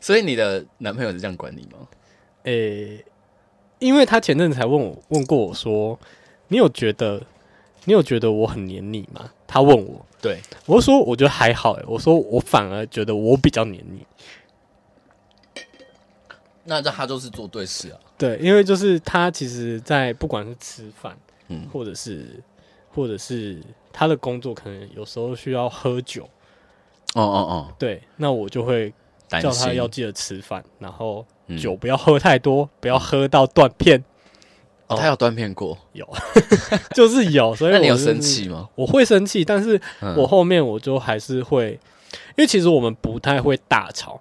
所以你的男朋友是这样管你吗？欸，因为他前阵子才问过我说，你有觉得我很黏你吗？他问我，对，我说我觉得还好，我说我反而觉得我比较黏你。那他就是做对事啊。对，因为就是他其实在不管是吃饭，或者是他的工作可能有时候需要喝酒。哦哦哦，对，那我就会叫他要记得吃饭，然后酒不要喝太多，不要喝到断片。哦，他有断片过？有，就是有。所以我、就是、那你有生气吗？我会生气，但是我后面我就还是会，因为其实我们不太会大吵，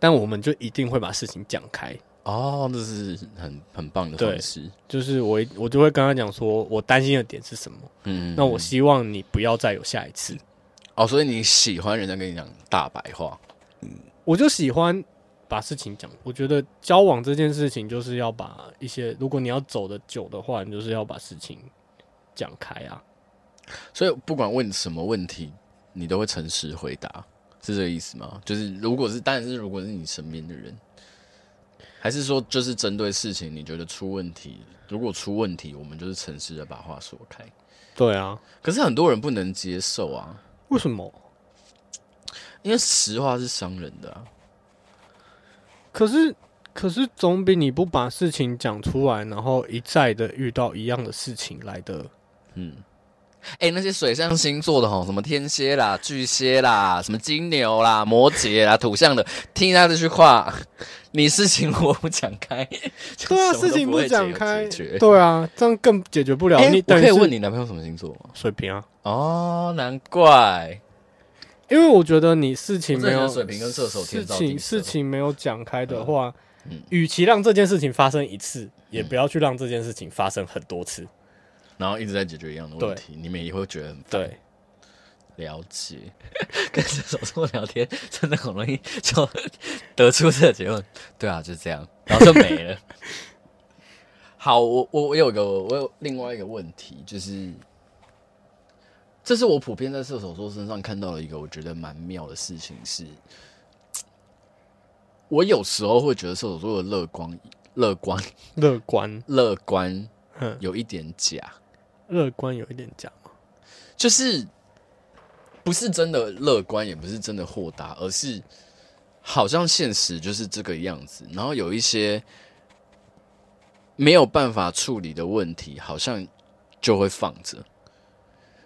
但我们就一定会把事情讲开。哦，这是很棒的方式。就是我就会跟他讲说，我担心的点是什么，那我希望你不要再有下一次。哦，所以你喜欢人家跟你讲大白话？我就喜欢把事情讲。我觉得交往这件事情就是要把一些，如果你要走的久的话，你就是要把事情讲开啊。所以不管问什么问题，你都会诚实回答，是这个意思吗？就是如果是，当然是如果是你身边的人，还是说就是针对事情，你觉得出问题，如果出问题，我们就是诚实的把话说开。对啊，可是很多人不能接受啊。为什么？因为实话是伤人的啊。可是总比你不把事情讲出来，然后一再的遇到一样的事情来的。那些水象星座的吼，什么天蝎啦、巨蟹啦、什么金牛啦、摩羯啦、土象的，听他这句话，你事情我不讲开，对啊，事情不讲开，对啊，这样更解决不了。你我可以问你男朋友什么星座吗？水瓶啊。哦，难怪。因为我觉得你事情没有，水瓶跟射手天造地设，事情没有讲开的话，与其让这件事情发生一次，也不要去让这件事情发生很多次，然后一直在解决一样的问题，你们也会觉得很烦。对，了解。跟射手座聊天真的很容易就得出这个结论。对啊，就这样，然后就没了。好，我有另外一个问题，就是。这是我普遍在射手座身上看到的一个我觉得蛮妙的事情是，我有时候会觉得射手座的乐观有一点假，乐观有一点假吗？就是不是真的乐观，也不是真的豁达，而是好像现实就是这个样子，然后有一些没有办法处理的问题，好像就会放着。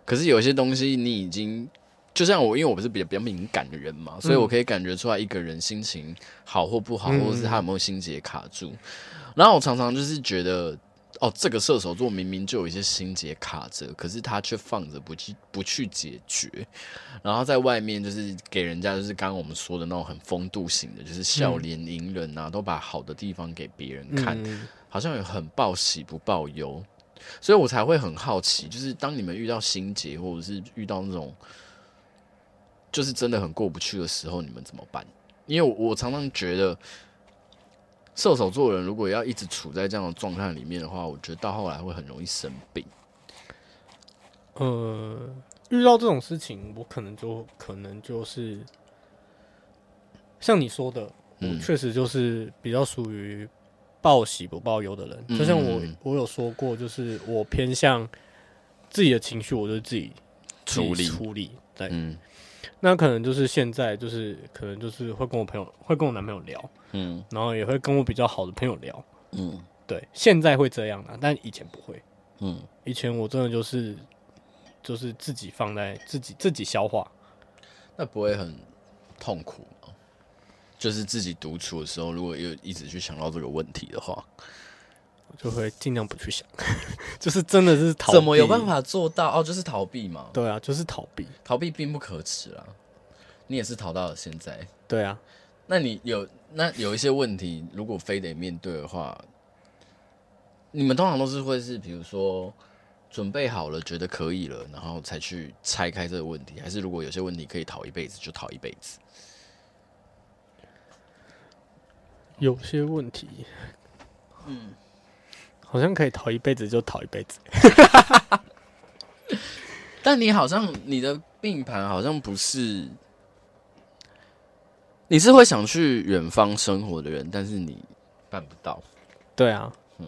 可是有些东西你已经，就像我，因为我不是比较敏感的人嘛，所以我可以感觉出来一个人心情好或不好，或者是他有没有心结卡住。然后我常常就是觉得，哦，这个射手座明明就有一些心结卡着，可是他却放着不去解决，然后在外面就是给人家就是刚刚我们说的那种很风度型的，就是笑脸迎人啊，都把好的地方给别人看，好像也很报喜不报忧。所以我才会很好奇，就是当你们遇到心结，或者是遇到那种就是真的很过不去的时候，你们怎么办？因为我常常觉得，射手座人如果要一直处在这样的状态里面的话，我觉得到后来会很容易生病。遇到这种事情，我可能就是像你说的，我确实就是比较属于报喜不报忧的人，就像我有说过，就是我偏向自己的情绪，我就自己处理。对，那可能就是现在就是可能就是会跟我男朋友聊，然后也会跟我比较好的朋友聊，对，现在会这样啦，但以前不会，以前我真的就是自己放在自己消化，那不会很痛苦。就是自己独处的时候，如果又一直去想到这个问题的话，我就会尽量不去想。就是真的是逃避，怎么有办法做到？哦，就是逃避嘛。对啊，就是逃避。逃避并不可耻啦，你也是逃到了现在。对啊，那你有一些问题，如果非得面对的话，你们通常都是会是，比如说准备好了，觉得可以了，然后才去拆开这个问题，还是如果有些问题可以逃一辈子，就逃一辈子？有些问题，好像可以逃一辈子就逃一辈子。但你好像你的命盘好像不是你是会想去远方生活的人，但是你办不到。对啊，嗯。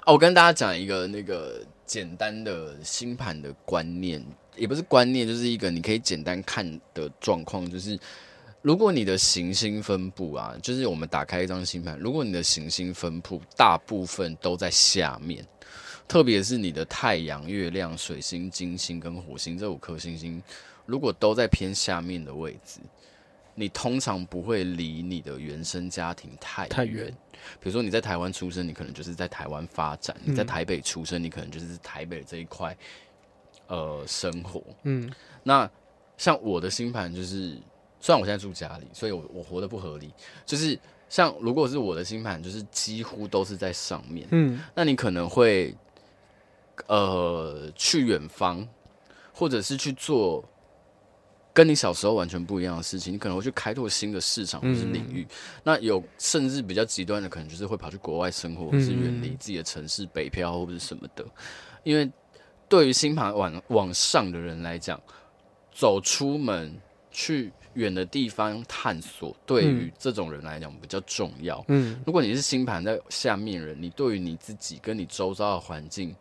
啊，我跟大家讲一个那个简单的星盘的观念，也不是观念，就是一个你可以简单看的状况，就是如果你的行星分布啊，就是我们打开一张星盘，如果你的行星分布大部分都在下面，特别是你的太阳、月亮、水星、金星跟火星这5颗星星，如果都在偏下面的位置，你通常不会离你的原生家庭太远。比如说你在台湾出生，你可能就是在台湾发展；你在台北出生，你可能就是台北这一块生活。嗯，那像我的星盘就是，虽然我现在住家里，所以我活得不合理。就是像如果是我的星盘，就是几乎都是在上面。嗯，那你可能会去远方，或者是去做跟你小时候完全不一样的事情，你可能会去开拓新的市场或是领域。那有甚至比较极端的，可能就是会跑去国外生活，或是远离自己的城市北漂或者什么的。因为对于星盘 往上的人来讲，走出门去远的地方探索，对于这种人来讲比较重要。嗯，如果你是星盘在下面人，你对于你自己跟你周遭的环境，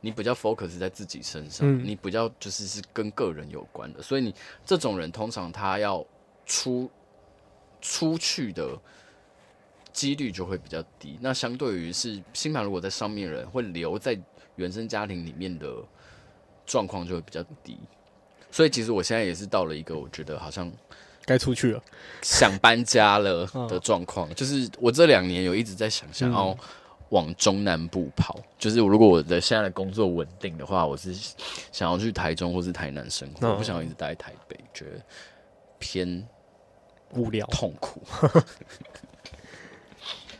你比较 focus 在自己身上，你比较就是是跟个人有关的，所以你这种人通常他要出去的几率就会比较低。那相对于是星盘如果在上面人会留在原生家庭里面的状况就会比较低。所以其实我现在也是到了一个我觉得好像该出去了，想搬家了的状况。就是我这2年有一直在想要往中南部跑，就是如果我的现在的工作稳定的话，我是想要去台中或是台南生活，我不想要一直待在台北，觉得偏无聊痛苦。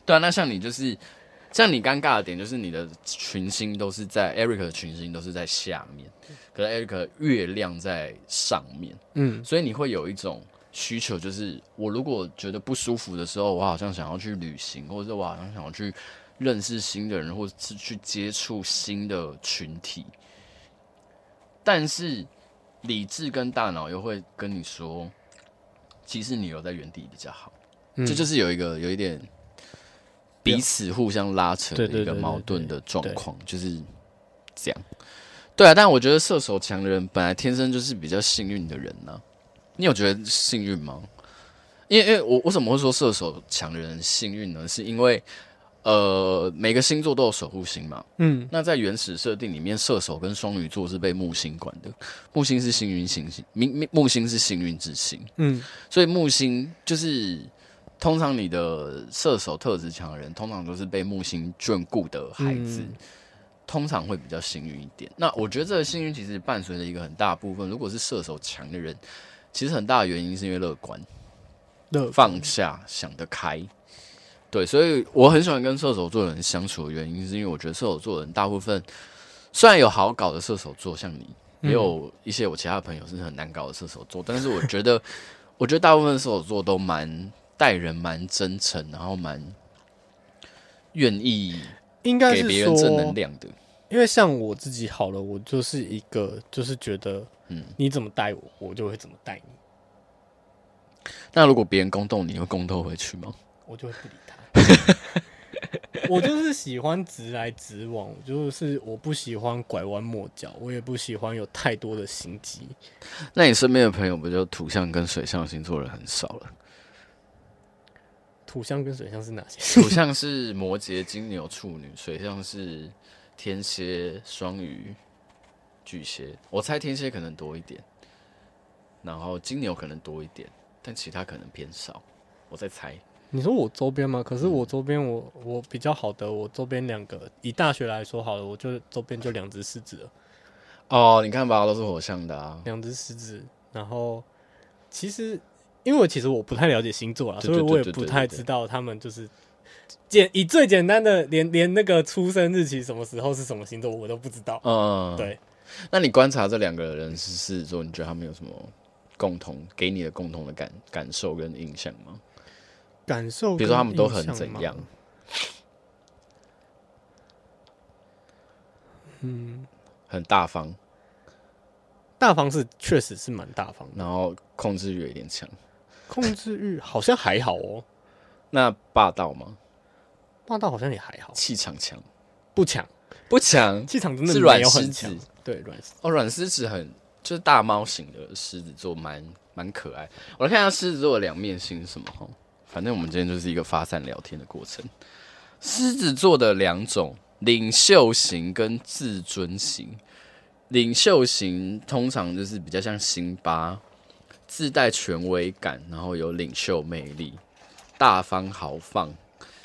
对啊，那像你就是，像你尴尬的点就是你的群星都是在 Eric 的群星都是在下面，可是 Eric 的月亮在上面，所以你会有一种需求，就是我如果觉得不舒服的时候，我好像想要去旅行，或者我好像想要去认识新的人，或是去接触新的群体，但是理智跟大脑又会跟你说，其实你留在原地比较好。这就是有一点彼此互相拉扯的一个矛盾的状况，就是这样。对啊，但我觉得射手强的人本来天生就是比较幸运的人啊。你有觉得幸运吗？因为我为什么会说射手强的人幸运呢？是因为每个星座都有守护星嘛，那在原始设定里面，射手跟双鱼座是被木星管的，木星是幸运星，木星是幸运之星，所以木星就是通常你的射手特质强的人，通常都是被木星眷顾的孩子，通常会比较幸运一点。那我觉得这个幸运其实伴随着一个很大部分，如果是射手强的人，其实很大的原因是因为乐观，放下，想得开。对，所以我很喜欢跟射手座的人相处的原因，是因为我觉得射手座的人大部分，虽然有好搞的射手座，像你，也有一些我其他的朋友是很难搞的射手座，但是我觉得，大部分射手座都蛮待人蛮真诚，然后蛮愿意给别人正能量的。因为像我自己好了，我就是一个就是觉得，你怎么待我，我就会怎么待你。那如果别人宫斗你，会宫斗回去吗？我就会不理他。我就是喜欢直来直往，就是我不喜欢拐弯抹角，我也不喜欢有太多的心机。那你身边的朋友不就土象跟水象星座人很少了？土象跟水象是哪些？土象是摩羯、金牛、处女，水象是天蝎、双鱼、巨蟹。我猜天蝎可能多一点，然后金牛可能多一点，但其他可能偏少。我在猜。你说我周边吗？可是我周边我比较好的，我周边2个，以大学来说好了，我就周边就2只狮子了。哦，你看吧，都是火象的啊。2只狮子，然后其实因为我不太了解星座啦，所以我也不太知道他们就是以最简单的连那个出生日期什么时候是什么星座我都不知道。对。那你观察这2个人是狮子座，你觉得他们有什么共同给你的感受跟印象吗？感受，比如说他们都很怎样？很大方，大方是确实是蛮大方的，然后控制欲有点强，控制欲好像还好哦。那霸道吗？霸道好像也还好。气场强？不强，不强。气场真的没有很强。对，软狮子。哦，软狮子很就是大猫型的狮子座，蛮可爱。我来看一下狮子座的两面性是什么哈。反正我们今天就是一个发散聊天的过程。狮子座的两种，领袖型跟自尊型。领袖型通常就是比较像辛巴，自带权威感，然后有领袖魅力，大方豪放，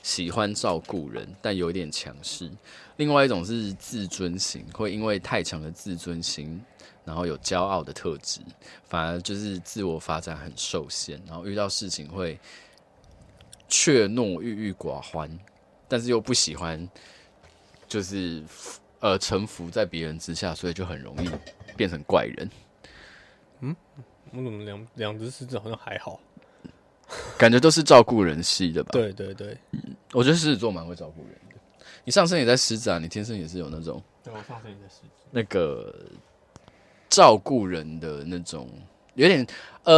喜欢照顾人，但有一点强势。另外一种是自尊型，会因为太强的自尊心，然后有骄傲的特质，反而就是自我发展很受限，然后遇到事情会怯懦、郁郁寡欢，但是又不喜欢就是臣服在别人之下，所以就很容易变成怪人。嗯，我怎么两只狮子好像还好，感觉都是照顾人系的吧？对对对，我觉得狮子座蛮会照顾人的。你上身也在狮子啊，你天生也是有那种。对，我上身也在狮子。那个照顾人的那种，有点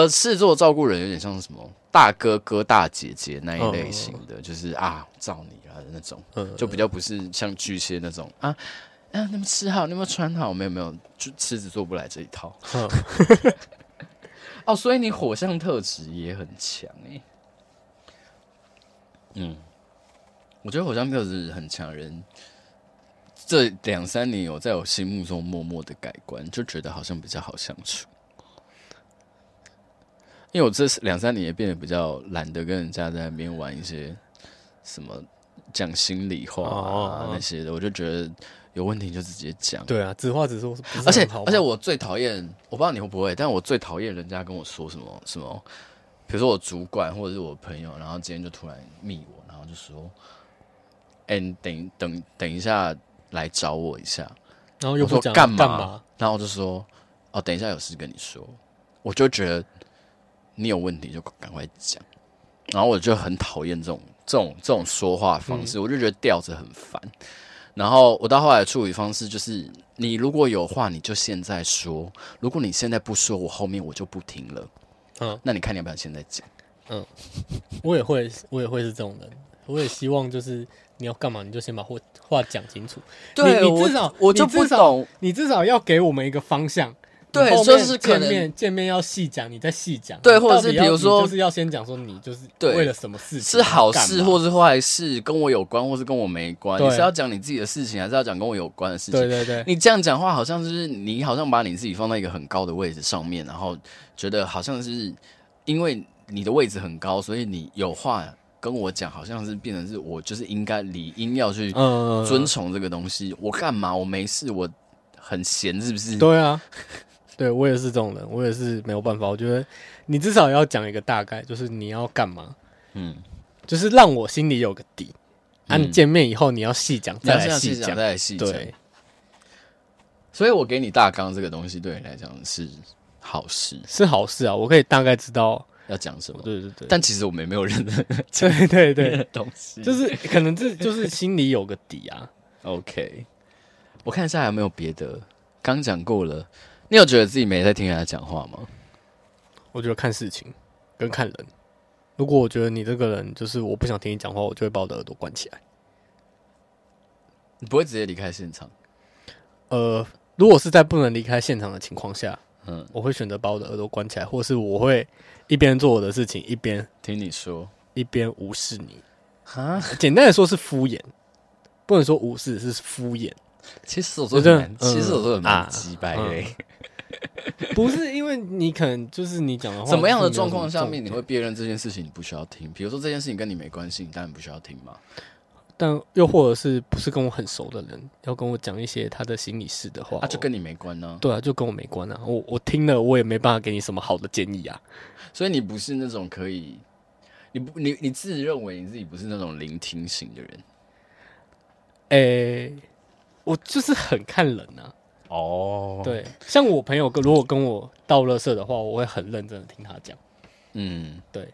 狮子座照顾人有点像什么大哥哥、大姐姐那一类型的，就是啊照你啊的那种，就比较不是像巨蟹那种啊。啊，你们吃好，你们穿好，没有没有，就狮子做不来这一套。哦，所以你火象特质也很强欸。嗯，我觉得火象特质很强的人，这2-3年有在我心目中默默的改观，就觉得好像比较好相处。因为我这2-3年也变得比较懒得跟人家在那边玩一些什么讲心里话啊那些的，我就觉得。有问题就直接讲。对啊，直话直说。而且我最讨厌，我不知道你会不会，但我最讨厌人家跟我说什么什么，比如说我主管或者是我朋友，然后今天就突然密我，然后就说：“哎、欸，你等一下来找我一下。”然后又不讲干嘛？然后我就说：“哦，等一下有事跟你说。”我就觉得你有问题就赶快讲，然后我就很讨厌这种说话方式，我就觉得吊着很烦。然后我到后来的处理方式就是，你如果有话你就现在说，如果你现在不说，我后面我就不听了。嗯，那你看你要不要现在讲？嗯，我也会是这种人，我也希望就是你要干嘛你就先把话讲清楚。对，我就不懂，你至少要给我们一个方向。对，就是可能见面要细讲，你再细讲。对，或者是比如说，就是要先讲说你就是为了什么事情，是好事或是坏事，跟我有关或是跟我没关。你是要讲你自己的事情，还是要讲跟我有关的事情？对对对。你这样讲话，好像就是你好像把你自己放在一个很高的位置上面，然后觉得好像是因为你的位置很高，所以你有话跟我讲，好像是变成是我就是应该理应要去遵从这个东西。我干嘛？我没事，我很闲，是不是？对啊。对，我也是这种人，我也是没有办法。我觉得你至少要讲一个大概，就是你要干嘛，嗯，就是让我心里有个底。啊，你见面以后你要细讲，再来细讲，再来细讲。对，所以我给你大纲这个东西，对你来讲是好事，是好事啊！我可以大概知道要讲什么。对对对。但其实我们也没有认真讲对对对东西，就是可能这就是心里有个底啊。OK， 我看一下还有没有别的，刚讲过了。你有觉得自己没在听人家讲话吗？我觉得看事情跟看人。如果我觉得你这个人就是我不想听你讲话，我就会把我的耳朵关起来。你不会直接离开现场？如果是在不能离开现场的情况下，我会选择把我的耳朵关起来，或是我会一边做我的事情一边听你说，一边无视你。哈，简单的说是敷衍，不能说无视，是敷衍。其实我说很难，其实我说很蛮鸡掰的。不是因为你可能就是你讲的话，怎么样的状况下面你会辨认这件事情你不需要听？比如说这件事情跟你没关系，你当然不需要听嘛。但又或者是不是跟我很熟的人要跟我讲一些他的心理事的话，就跟你没关啊。对啊，就跟我没关啊。我听了我也没办法给你什么好的建议啊。所以你不是那种可以，你自认为你自己不是那种聆听型的人。我就是很看人啊。哦，对，像我朋友如果跟我倒垃圾的话，我会很认真的听他讲。嗯，对，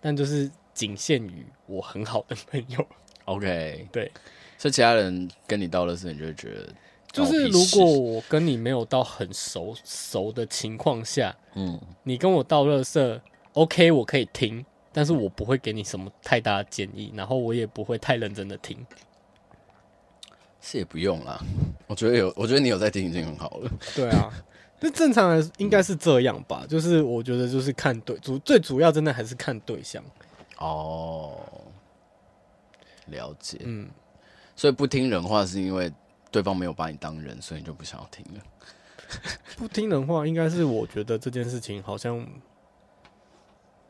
但就是仅限于我很好的朋友。OK， 对，所以其他人跟你倒垃圾，你就会觉得，就是如果我跟你没有到很熟的情况下，你跟我倒垃圾， OK 我可以听，但是我不会给你什么太大的建议，然后我也不会太认真的听。是也不用啦，我觉得你有在听已经很好了。对啊，那正常的应该是这样吧，就是我觉得就是看对，最主要真的还是看对象。哦，了解。嗯，所以不听人话是因为对方没有把你当人，所以你就不想要听了。不听人话应该是我觉得这件事情好像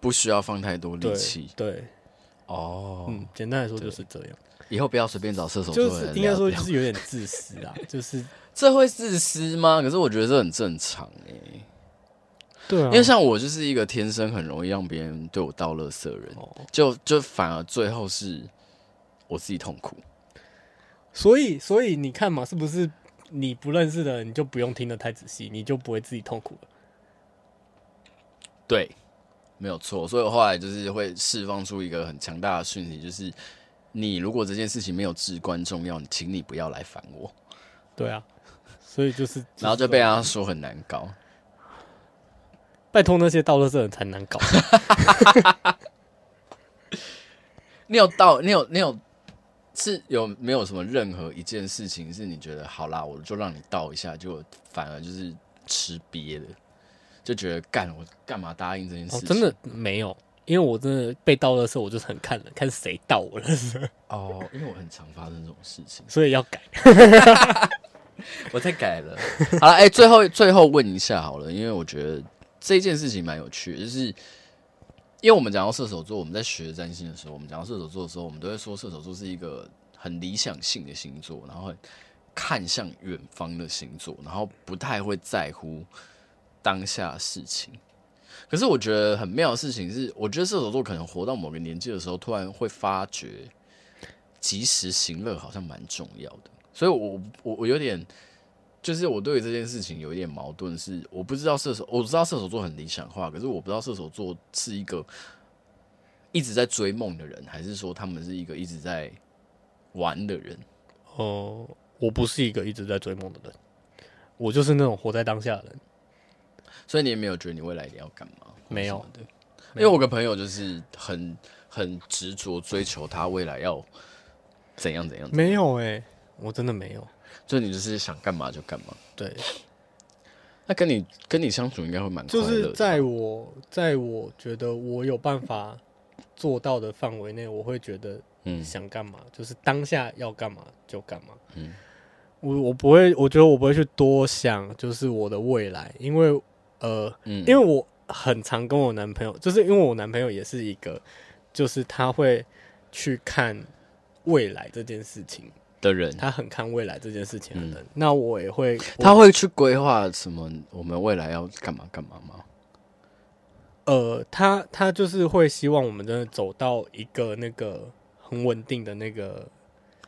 不需要放太多力气。对。哦，嗯，简单来说就是这样。以后不要随便找射手座的人聊，应该说就是有点自私啊，就是这会自私吗？可是我觉得这很正常欸。对啊，因为像我就是一个天生很容易让别人对我倒垃圾的人，就反而最后是我自己痛苦。所以你看嘛，是不是你不认识的人你就不用听得太仔细，你就不会自己痛苦了？对，没有错。所以我后来就是会释放出一个很强大的讯息，就是。你如果这件事情没有至关重要，请你不要来烦我。对啊，所以就是，然后就被他说很难搞。拜托那些倒垃圾人才难搞。你有是有没有什么任何一件事情是你觉得好啦，我就让你倒一下，就反而就是吃瘪的，就觉得我干嘛答应这件事情？哦，真的没有。因为我真的被倒垃圾，我就是很看谁倒我垃圾。哦，因为我很常发生这种事情，所以要改。我在改了。好了，最后问一下好了，因为我觉得这件事情蛮有趣的，就是因为我们讲到射手座，我们在学占星的时候，我们讲到射手座的时候，我们都会说射手座是一个很理想性的星座，然后很看向远方的星座，然后不太会在乎当下的事情。可是我觉得很妙的事情是，我觉得射手座可能活到某个年纪的时候，突然会发觉及时行乐好像蛮重要的。所以我有点，就是我对于这件事情有一点矛盾，是我不知道我知道射手座很理想化，可是我不知道射手座是一个一直在追梦的人，还是说他们是一个一直在玩的人？我不是一个一直在追梦的人，我就是那种活在当下的人。所以你也没有觉得你未来你要干嘛？没有的，因为我跟朋友就是很执着追求他未来要怎样怎样。没有欸，我真的没有。就你就是想干嘛就干嘛。对。那跟你相处应该会蛮快乐的。就是在我觉得我有办法做到的范围内，我会觉得想干嘛就是当下要干嘛就干嘛。嗯。我不会，我觉得我不会去多想，就是我的未来，因为因为我很常跟我男朋友，就是因为我男朋友也是一个，就是他会去看未来这件事情的人，他很看未来这件事情的人。那我也会，他会去规划什么，我们未来要干嘛干嘛吗？他就是会希望我们真的走到一个那个很稳定的那个。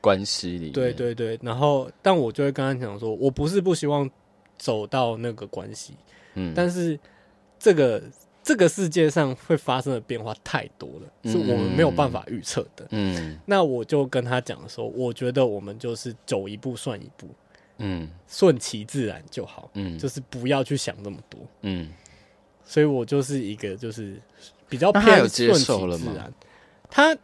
关系里面，对对对，然后但我就会跟他讲说，我不是不希望走到那个关系，但是这个世界上会发生的变化太多了，是我们没有办法预测的，那我就跟他讲说，我觉得我们就是走一步算一步，顺其自然就好，就是不要去想这么多，所以我就是一个就是比较偏顺其自然。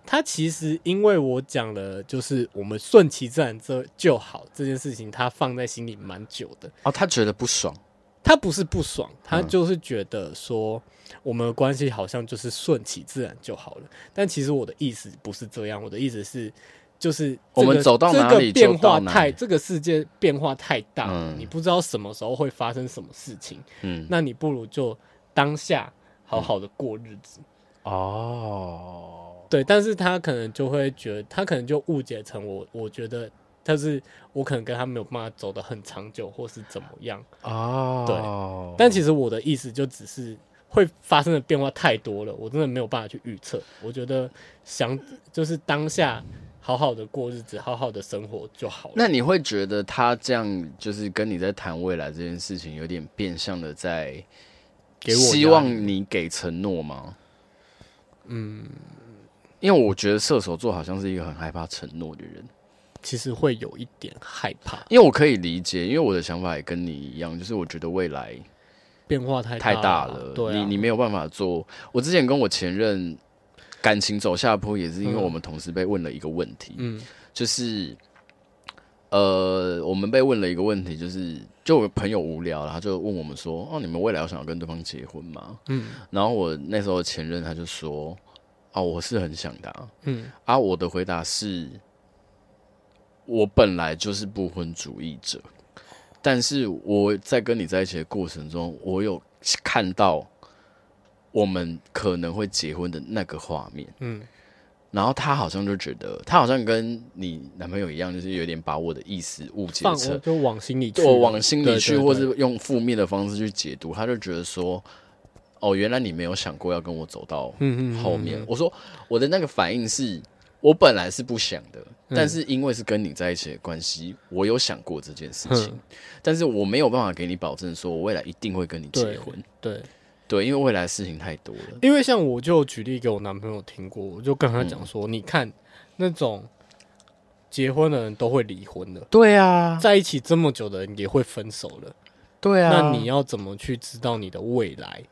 他其实因为我讲了，就是我们顺其自然就好这件事情，他放在心里蛮久的。哦，他觉得不爽，他不是不爽，他就是觉得说我们的关系好像就是顺其自然就好了。但其实我的意思不是这样，我的意思是，就是我们走到哪里就到哪里。这个世界变化太大了，你不知道什么时候会发生什么事情。那你不如就当下好好的过日子。哦。对，但是他可能就会觉得，他可能就误解成我觉得他是我可能跟他没有办法走得很长久，或是怎么样哦。对，但其实我的意思就只是会发生的变化太多了，我真的没有办法去预测。我觉得就是当下好好的过日子，好好的生活就好了。那你会觉得他这样就是跟你在谈未来这件事情，有点变相的在希望你给承诺吗？嗯。因为我觉得射手座好像是一个很害怕承诺的人，其实会有一点害怕。因为我可以理解，因为我的想法也跟你一样，就是我觉得未来变化太大了，对、啊，你没有办法做。我之前跟我前任感情走下坡，也是因为我们同时被问了一个问题，嗯，就是我们被问了一个问题，就我朋友无聊了，他就问我们说，哦，你们未来有想要跟对方结婚吗？嗯，然后我那时候前任他就说，啊，我是很想的、啊，嗯，啊，我的回答是，我本来就是不婚主义者。但是我在跟你在一起的过程中，我有看到我们可能会结婚的那个画面，嗯，然后他好像就觉得，他好像跟你男朋友一样，就是有点把我的意思误解成，就往心里去，我往心里去，或是用负面的方式去解读，他就觉得说，哦，原来你没有想过要跟我走到后面。我说我的那个反应是，我本来是不想的，但是因为是跟你在一起的关系，我有想过这件事情，但是我没有办法给你保证说我未来一定会跟你结婚。对，因为未来的事情太多了。因为像我就举例给我男朋友听过，我就跟他讲说、你看那种结婚的人都会离婚的，对啊，在一起这么久的人也会分手了，对啊，那你要怎么去知道你的未来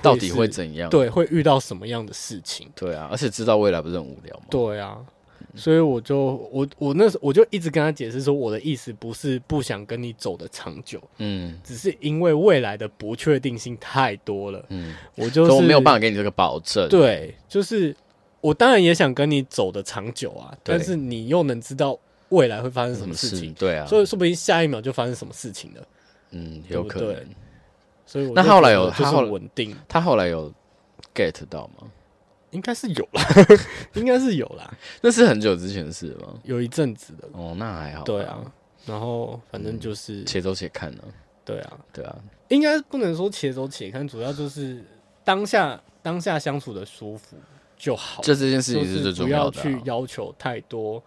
到底会怎样？对，会遇到什么样的事情？对啊，而且知道未来不是很无聊吗？对啊，所以我就一直跟他解释说，我的意思不是不想跟你走的长久，只是因为未来的不确定性太多了，所以我没有办法给你这个保证。对，就是我当然也想跟你走的长久啊，但是你又能知道未来会发生什么事情？对啊，所以说不定下一秒就发生什么事情了，有可能。对，所以我那他后来稳定，他后来有 get 到吗？应该是有啦应该是有啦。那是很久之前的事吗？有一阵子的哦，那还好。对啊，然后反正就是且走且看啊。对啊，应该不能说且走且看，主要就是当下相处的舒服就好。这件事情是最重要的，不要去要求太多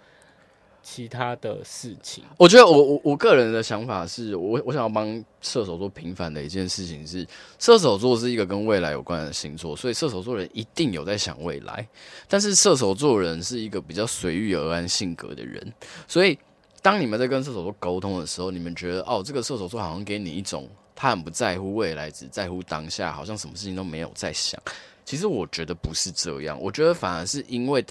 其他的事情。我觉得我个人的想法是，我想要帮射手座平反的一件事情是，射手座是一个跟未来有关的星座，所以射手座人一定有在想未来。但是射手座人是一个比较随遇而安性格的人，所以当你们在跟射手座沟通的时候，你们觉得哦，这个射手座好像给你一种他很不在乎未来，只在乎当下，好像什么事情都没有在想。其实我觉得不是这样，我觉得反而是因为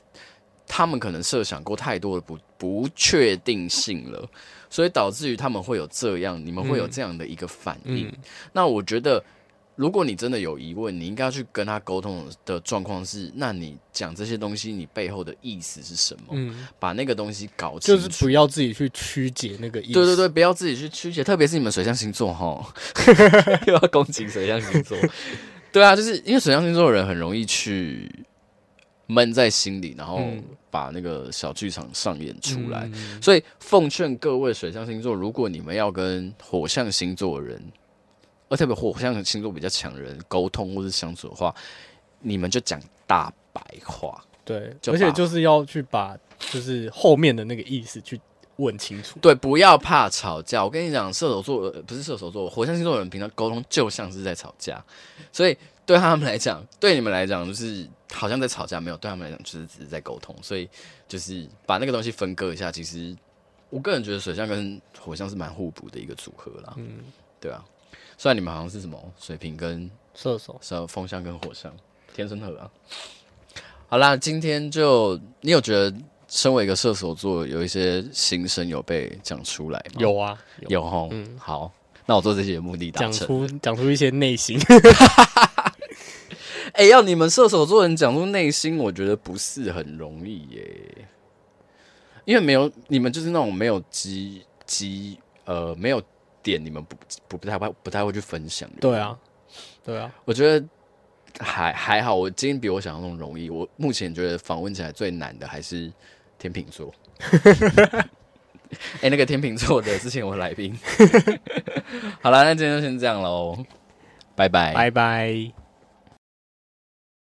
他们可能设想过太多的不确定性了，所以导致于他们会有这样，你们会有这样的一个反应。那我觉得，如果你真的有疑问，你应该去跟他沟通的状况是，那你讲这些东西，你背后的意思是什么？把那个东西搞清楚，就是不要自己去曲解那个意思。对，不要自己去曲解，特别是你们水象星座齁又要攻击水象星座。对啊，就是因为水象星座的人很容易去闷在心里，然后把那个小剧场上演出来。所以奉劝各位水象星座，如果你们要跟火象星座的人，而特别火象星座比较强的人沟通或是相处的话，你们就讲大白话。对，而且就是要去把就是后面的那个意思去问清楚。对，不要怕吵架。我跟你讲，射手座不是射手座，火象星座的人平常沟通就像是在吵架，所以对他们来讲，对你们来讲就是好像在吵架，没有，对他们来讲就是只是在沟通，所以就是把那个东西分割一下。其实我个人觉得水象跟火象是蛮互补的一个组合啦，对啊。虽然你们好像是什么水瓶跟射手，风象跟火象，天生合啊。好啦，今天就你有觉得身为一个射手座，有一些心声有被讲出来吗？有啊，有齁。好，那我做这些目的达成，讲出一些内心。要你们射手座人讲出内心，我觉得不是很容易耶，因为没有你们就是那种没有没有点，你们不太会去分享的。对啊，我觉得还好，我今天比我想象中容易。我目前觉得访问起来最难的还是天秤座。那个天秤座的之前我来宾。好啦，那今天就先这样喽，拜拜。